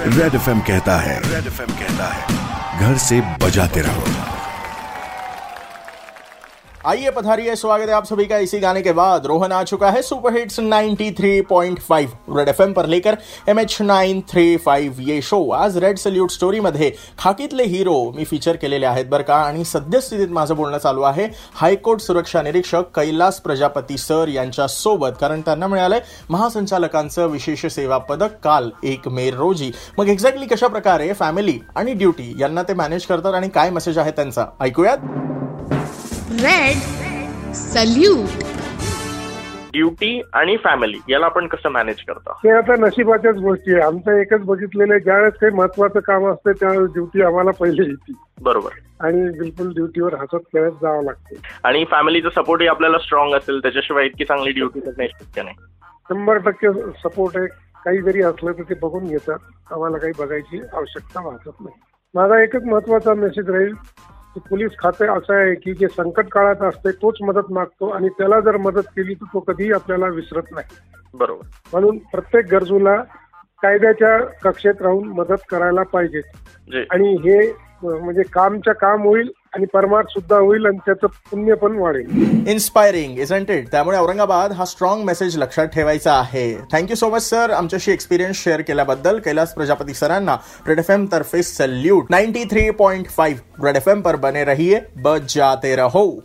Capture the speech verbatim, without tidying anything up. Red FM कहता है, red FM कहता है, घर से बजाते रहो। आइए पधारिए, स्वागत है आप सभी का। इसी गाने के बाद रोहन आ चुका है super hits ninety three point five red FM पर लेकर M H nine three five ये शो. आज रेड सल्यूट स्टोरीमध्ये खाकीतले हिरो मी फीचर केलेले आहेत बरं का. आणि सद्यस्थितीत माझं बोलणं चालू आहे हायकोर्ट सुरक्षा निरीक्षक कैलास प्रजापती सर यांच्या सोबत, कारण त्यांना मिळालंय महासंचालकांचं विशेष सेवा पदक काल एक मे रोजी. मग एक्झॅक्टली कशा प्रकारे फॅमिली आणि ड्युटी यांना ते मॅनेज करतात आणि काय मेसेज आहे त्यांचा, ऐकूयात. Red salute. ड्युटी आणि फॅमिली याला आपण कसं मॅनेज करता, हे आता नशिबाच्याच गोष्टी आहे. आमचं एकच बघितलेलं आहे, ज्यावेळेस काही महत्वाचं काम असतं त्यावेळेस ड्युटी आम्हाला पहिले येते, बरोबर, आणि बिलकुल ड्युटीवर हसत खेळत जावं लागतं. आणि फॅमिलीचा सपोर्टही आपल्याला स्ट्रॉंग असेल त्याच्याशिवाय इतकी चांगली ड्युटी तर नाही शक्य नाही. शंभर टक्के सपोर्ट आहे, काही जरी असलं तर ते बघून घेतात, आम्हाला काही बघायची आवश्यकता वाटत नाही. माझा एकच महत्वाचा मेसेज राहील, पोलीस खातं असं आहे की जे संकट काळात असते तोच मदत मागतो आणि त्याला जर मदत केली तर तो कधीही आपल्याला विसरत नाही, बरोबर. म्हणून प्रत्येक गरजूला कायद्याच्या कक्षेत राहून मदत करायला पाहिजे आणि हे म्हणजे कामच्या काम होईल आणि परमार्थ सुद्धा होईल आणि त्याचं पुण्य पण वाढेल. Inspiring isn't it. त्यामुळे औरंगाबाद हा स्ट्रॉंग मेसेज लक्षात ठेवायचा आहे. थँक्यू सो मच सर आमच्याशी एक्सपिरियन्स शेअर केल्याबद्दल. कैलास प्रजापती सरांना रेड एफएम तर्फे salute. Ninety three point five red FM पर बने रहिए, बजाते रहो.